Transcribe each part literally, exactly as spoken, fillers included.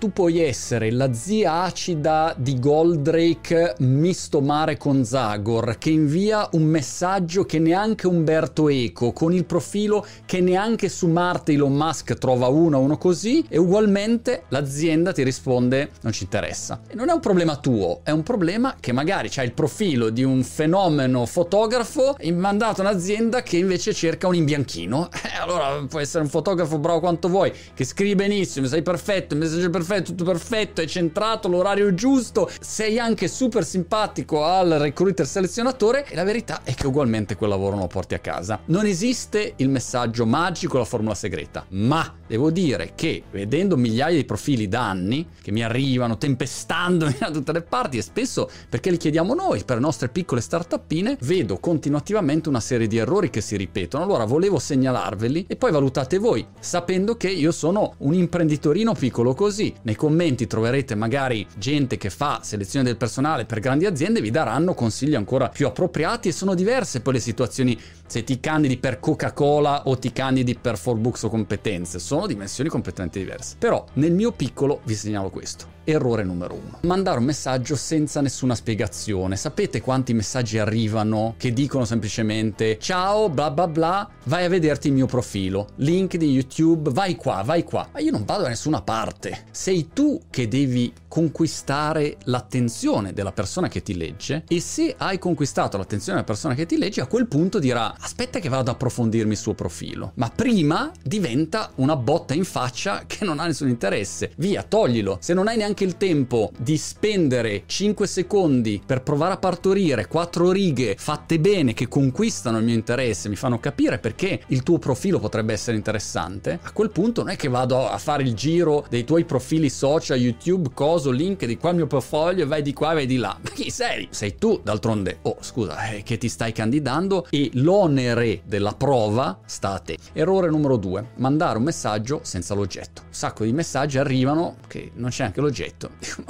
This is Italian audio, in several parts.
tu puoi essere la zia acida di Goldrake misto mare con Zagor, che invia un messaggio che neanche Umberto Eco, con il profilo che neanche su Marte Elon Musk trova uno uno così, e ugualmente l'azienda ti risponde non ci interessa. E non è un problema tuo, è un problema che magari c'hai il profilo di un fenomeno fotografo mandato a un'azienda che invece cerca un imbianchino. Eh, allora può essere un fotografo bravo quanto vuoi, che scrivi benissimo, sei perfetto, il messaggio è perfetto, tutto perfetto, è centrato, l'orario giusto, sei anche super simpatico al recruiter selezionatore, e la verità è che ugualmente quel lavoro non lo porti a casa. Non esiste il messaggio magico, la formula segreta, ma devo dire che vedendo migliaia di profili da anni che mi arrivano tempestandomi da tutte le parti, e spesso perché li chiediamo noi per le nostre piccole startupine, vedo continuativamente una serie di errori che si ripetono. Allora volevo segnalarveli e poi valutate voi, sapendo che io sono un imprenditorino piccolo così. Nei commenti troverete magari gente che fa selezione del personale per grandi aziende, vi daranno consigli ancora più appropriati, e sono diverse poi le situazioni se ti candidi per Coca-Cola o ti candidi per four books o competenze, sono dimensioni completamente diverse. Però nel mio piccolo vi segnalo questo. Errore numero uno: mandare un messaggio senza nessuna spiegazione. Sapete quanti messaggi arrivano che dicono semplicemente ciao bla bla bla, vai a vederti il mio profilo LinkedIn, YouTube, vai qua, vai qua. Ma io non vado da nessuna parte. Sei tu che devi conquistare l'attenzione della persona che ti legge, e se hai conquistato l'attenzione della persona che ti legge, a quel punto dirà aspetta che vado ad approfondirmi il suo profilo. Ma prima diventa una botta in faccia che non ha nessun interesse. Via, toglilo. Se non hai neanche il tempo di spendere cinque secondi per provare a partorire quattro righe fatte bene che conquistano il mio interesse, mi fanno capire perché il tuo profilo potrebbe essere interessante, a quel punto non è che vado a fare il giro dei tuoi profili social, YouTube, coso, link di qua il mio portfolio, vai di qua, vai di là. Ma chi sei? Sei tu, d'altronde. Oh, scusa, eh, che ti stai candidando, e l'onere della prova sta a te. Errore numero due: mandare un messaggio senza l'oggetto. Un sacco di messaggi arrivano che non c'è anche l'oggetto.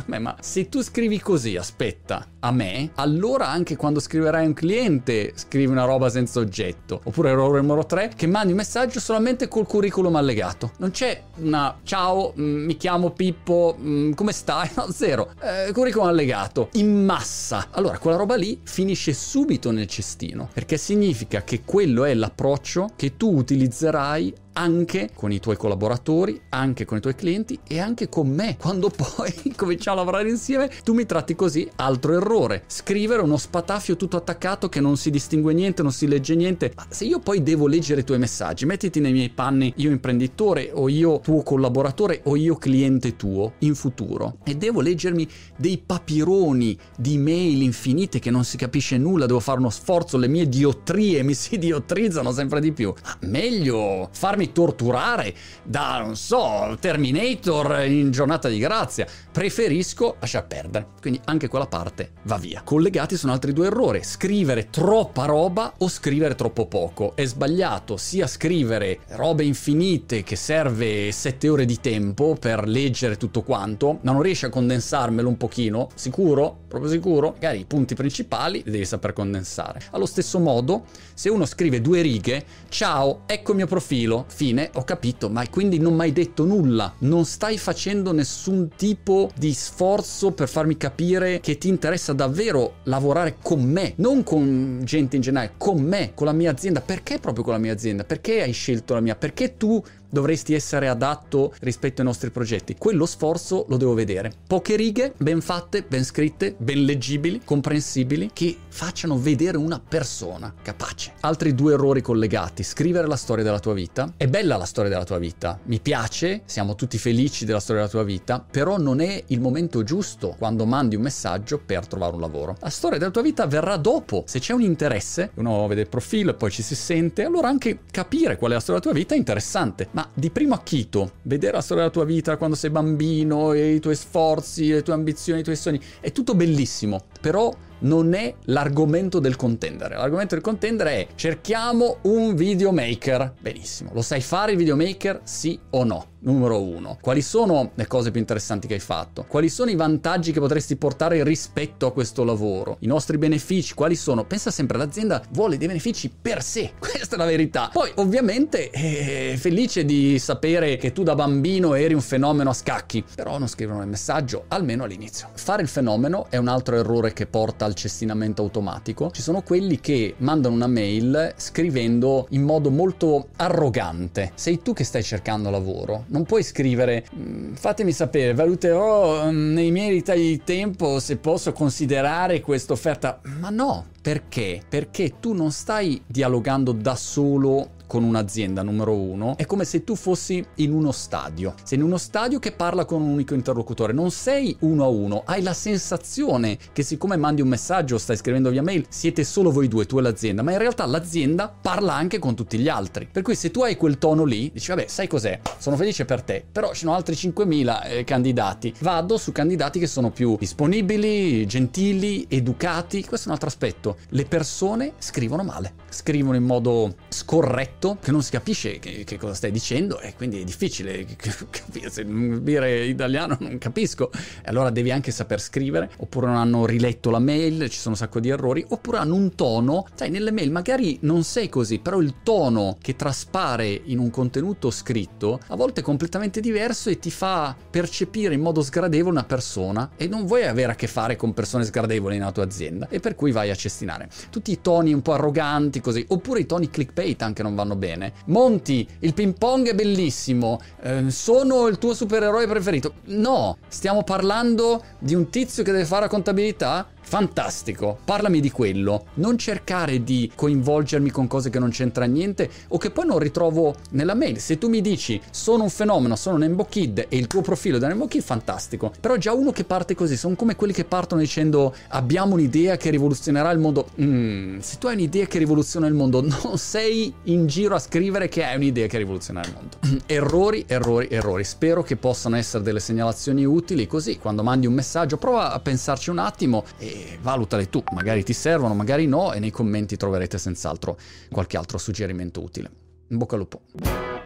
Ma se tu scrivi così, aspetta, a me, allora anche quando scriverai a un cliente scrivi una roba senza oggetto. Oppure errore numero tre: che mandi un messaggio solamente col curriculum allegato. Non c'è una ciao, mi chiamo Pippo, come stai? No, zero. Eh, curriculum allegato, in massa. Allora quella roba lì finisce subito nel cestino, perché significa che quello è l'approccio che tu utilizzerai anche con i tuoi collaboratori, anche con i tuoi clienti e anche con me. Quando poi cominciamo a lavorare insieme, tu mi tratti così. Altro errore: scrivere uno spatafio tutto attaccato che non si distingue niente, non si legge niente. Ma se io poi devo leggere i tuoi messaggi, mettiti nei miei panni, io imprenditore o io tuo collaboratore o io cliente tuo in futuro, e devo leggermi dei papironi di mail infinite che non si capisce nulla, devo fare uno sforzo, le mie diottrie mi si diotrizzano sempre di più. Ma meglio farmi torturare da, non so, Terminator in giornata di grazia. Preferisco lasciar perdere. Quindi anche quella parte va via. Collegati sono altri due errori: scrivere troppa roba o scrivere troppo poco. È sbagliato sia scrivere robe infinite che serve sette ore di tempo per leggere tutto quanto, ma non riesci a condensarmelo un pochino? Sicuro? Proprio sicuro? Magari i punti principali li devi saper condensare. Allo stesso modo, se uno scrive due righe, ciao, ecco il mio profilo, fine, ho capito, ma quindi non mi hai detto nulla, non stai facendo nessun tipo di sforzo per farmi capire che ti interessa davvero lavorare con me, non con gente in generale, con me, con la mia azienda. Perché proprio con la mia azienda? Perché hai scelto la mia? Perché tu dovresti essere adatto rispetto ai nostri progetti? Quello sforzo lo devo vedere. Poche righe, ben fatte, ben scritte, ben leggibili, comprensibili, che facciano vedere una persona capace. Altri due errori collegati: scrivere la storia della tua vita. È bella la storia della tua vita, mi piace, siamo tutti felici della storia della tua vita, però non è il momento giusto quando mandi un messaggio per trovare un lavoro. La storia della tua vita verrà dopo. Se c'è un interesse, uno vede il profilo e poi ci si sente, allora anche capire qual è la storia della tua vita è interessante. Ma di primo acchito, vedere la storia della tua vita quando sei bambino, e i tuoi sforzi, le tue ambizioni, i tuoi sogni, è tutto bellissimo, però non è l'argomento del contendere. L'argomento del contendere è: cerchiamo un videomaker. Benissimo, lo sai fare il videomaker? Sì o no? Numero uno. Quali sono le cose più interessanti che hai fatto? Quali sono i vantaggi che potresti portare rispetto a questo lavoro? I nostri benefici, quali sono? Pensa sempre, l'azienda vuole dei benefici per sé. Questa è la verità. Poi, ovviamente, è felice di sapere che tu da bambino eri un fenomeno a scacchi, però non scrivono il messaggio, almeno all'inizio. Fare il fenomeno è un altro errore che porta al cestinamento automatico. Ci sono quelli che mandano una mail scrivendo in modo molto arrogante. Sei tu che stai cercando lavoro. Non puoi scrivere "fatemi sapere, valuterò nei miei ritagli di tempo se posso considerare questa offerta". Ma no, perché? Perché tu non stai dialogando da solo con un'azienda, numero uno. È come se tu fossi in uno stadio. Sei in uno stadio che parla con un unico interlocutore. Non sei uno a uno. Hai la sensazione che, siccome mandi un messaggio, stai scrivendo via mail, siete solo voi due, tu e l'azienda. Ma in realtà l'azienda parla anche con tutti gli altri. Per cui se tu hai quel tono lì, dici "vabbè, sai cos'è? Sono felice per te, però ci sono altri cinquemila eh, candidati. Vado su candidati che sono più disponibili, gentili, educati". Questo è un altro aspetto. Le persone scrivono male. Scrivono in modo scorretto, che non si capisce che, che cosa stai dicendo, e quindi è difficile capire. Se non dire italiano non capisco, e allora devi anche saper scrivere, oppure non hanno riletto la mail, ci sono un sacco di errori, oppure hanno un tono, sai, nelle mail magari non sei così, però il tono che traspare in un contenuto scritto a volte è completamente diverso e ti fa percepire in modo sgradevole una persona, e non vuoi avere a che fare con persone sgradevoli nella tua azienda, e per cui vai a cestinare. Tutti i toni un po' arroganti così, oppure i toni clickbait anche non vanno bene. "Monti, il ping pong è bellissimo, eh, sono il tuo supereroe preferito". No, stiamo parlando di un tizio che deve fare la contabilità? Fantastico, parlami di quello. Non cercare di coinvolgermi con cose che non c'entra niente, o che poi non ritrovo nella mail. Se tu mi dici "sono un fenomeno, sono Nembo Kid" e il tuo profilo da Nembo Kid, fantastico. Però già uno che parte così, sono come quelli che partono dicendo "abbiamo un'idea che rivoluzionerà il mondo". Mm, se tu hai un'idea che rivoluziona il mondo, non sei in giro a scrivere che hai un'idea che rivoluzionerà il mondo. Errori, errori, errori. Spero che possano essere delle segnalazioni utili, così quando mandi un messaggio prova a pensarci un attimo e E valutale tu, magari ti servono, magari no, e nei commenti troverete senz'altro qualche altro suggerimento utile. In bocca al lupo.